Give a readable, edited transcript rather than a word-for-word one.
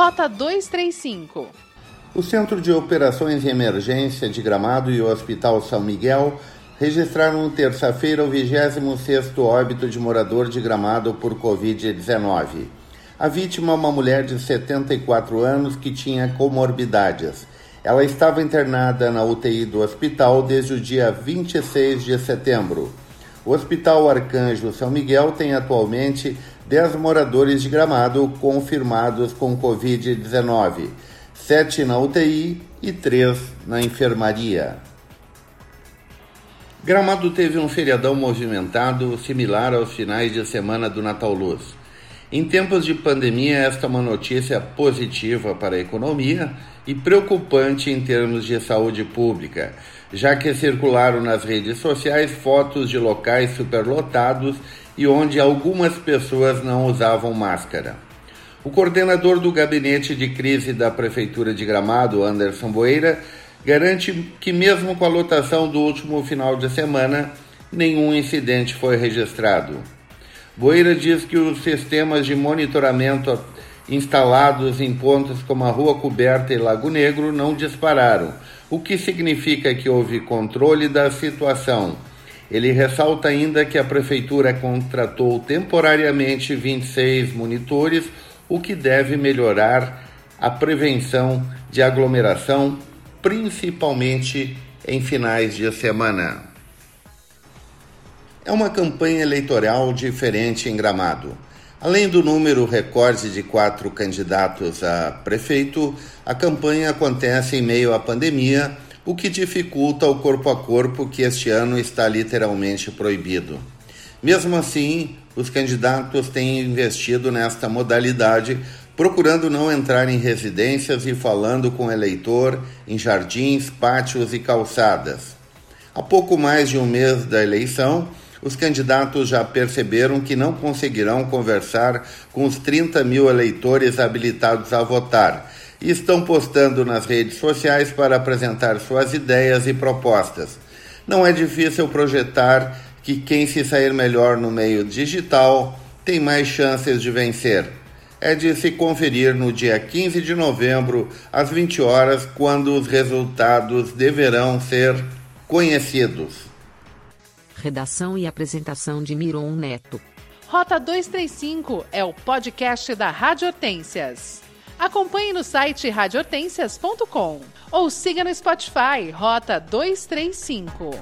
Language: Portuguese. Rota 235. O Centro de Operações e Emergência de Gramado e o Hospital São Miguel registraram terça-feira o 26º óbito de morador de Gramado por Covid-19. A vítima é uma mulher de 74 anos que tinha comorbidades. Ela estava internada na UTI do hospital desde o dia 26 de setembro. O Hospital Arcanjo São Miguel tem atualmente 10 moradores de Gramado confirmados com Covid-19, 7 na UTI e 3 na enfermaria. Gramado teve um feriadão movimentado, similar aos finais de semana do Natal Luz. Em tempos de pandemia, esta é uma notícia positiva para a economia e preocupante em termos de saúde pública, já que circularam nas redes sociais fotos de locais superlotados e onde algumas pessoas não usavam máscara. O coordenador do Gabinete de Crise da Prefeitura de Gramado, Anderson Boeira, garante que mesmo com a lotação do último final de semana, nenhum incidente foi registrado. Boeira diz que os sistemas de monitoramento instalados em pontos como a Rua Coberta e Lago Negro não dispararam, o que significa que houve controle da situação. Ele ressalta ainda que a Prefeitura contratou temporariamente 26 monitores, o que deve melhorar a prevenção de aglomeração, principalmente em finais de semana. É uma campanha eleitoral diferente em Gramado. Além do número recorde de 4 candidatos a prefeito, a campanha acontece em meio à pandemia, o que dificulta o corpo a corpo que este ano está literalmente proibido. Mesmo assim, os candidatos têm investido nesta modalidade, procurando não entrar em residências e falando com o eleitor em jardins, pátios e calçadas. Há pouco mais de um mês da eleição, os candidatos já perceberam que não conseguirão conversar com os 30 mil eleitores habilitados a votar e estão postando nas redes sociais para apresentar suas ideias e propostas. Não é difícil projetar que quem se sair melhor no meio digital tem mais chances de vencer. É de se conferir no dia 15 de novembro, às 20 horas, quando os resultados deverão ser conhecidos. Redação e apresentação de Miron Neto. Rota 235 é o podcast da Rádio Hortências. Acompanhe no site radiohortências.com ou siga no Spotify Rota 235.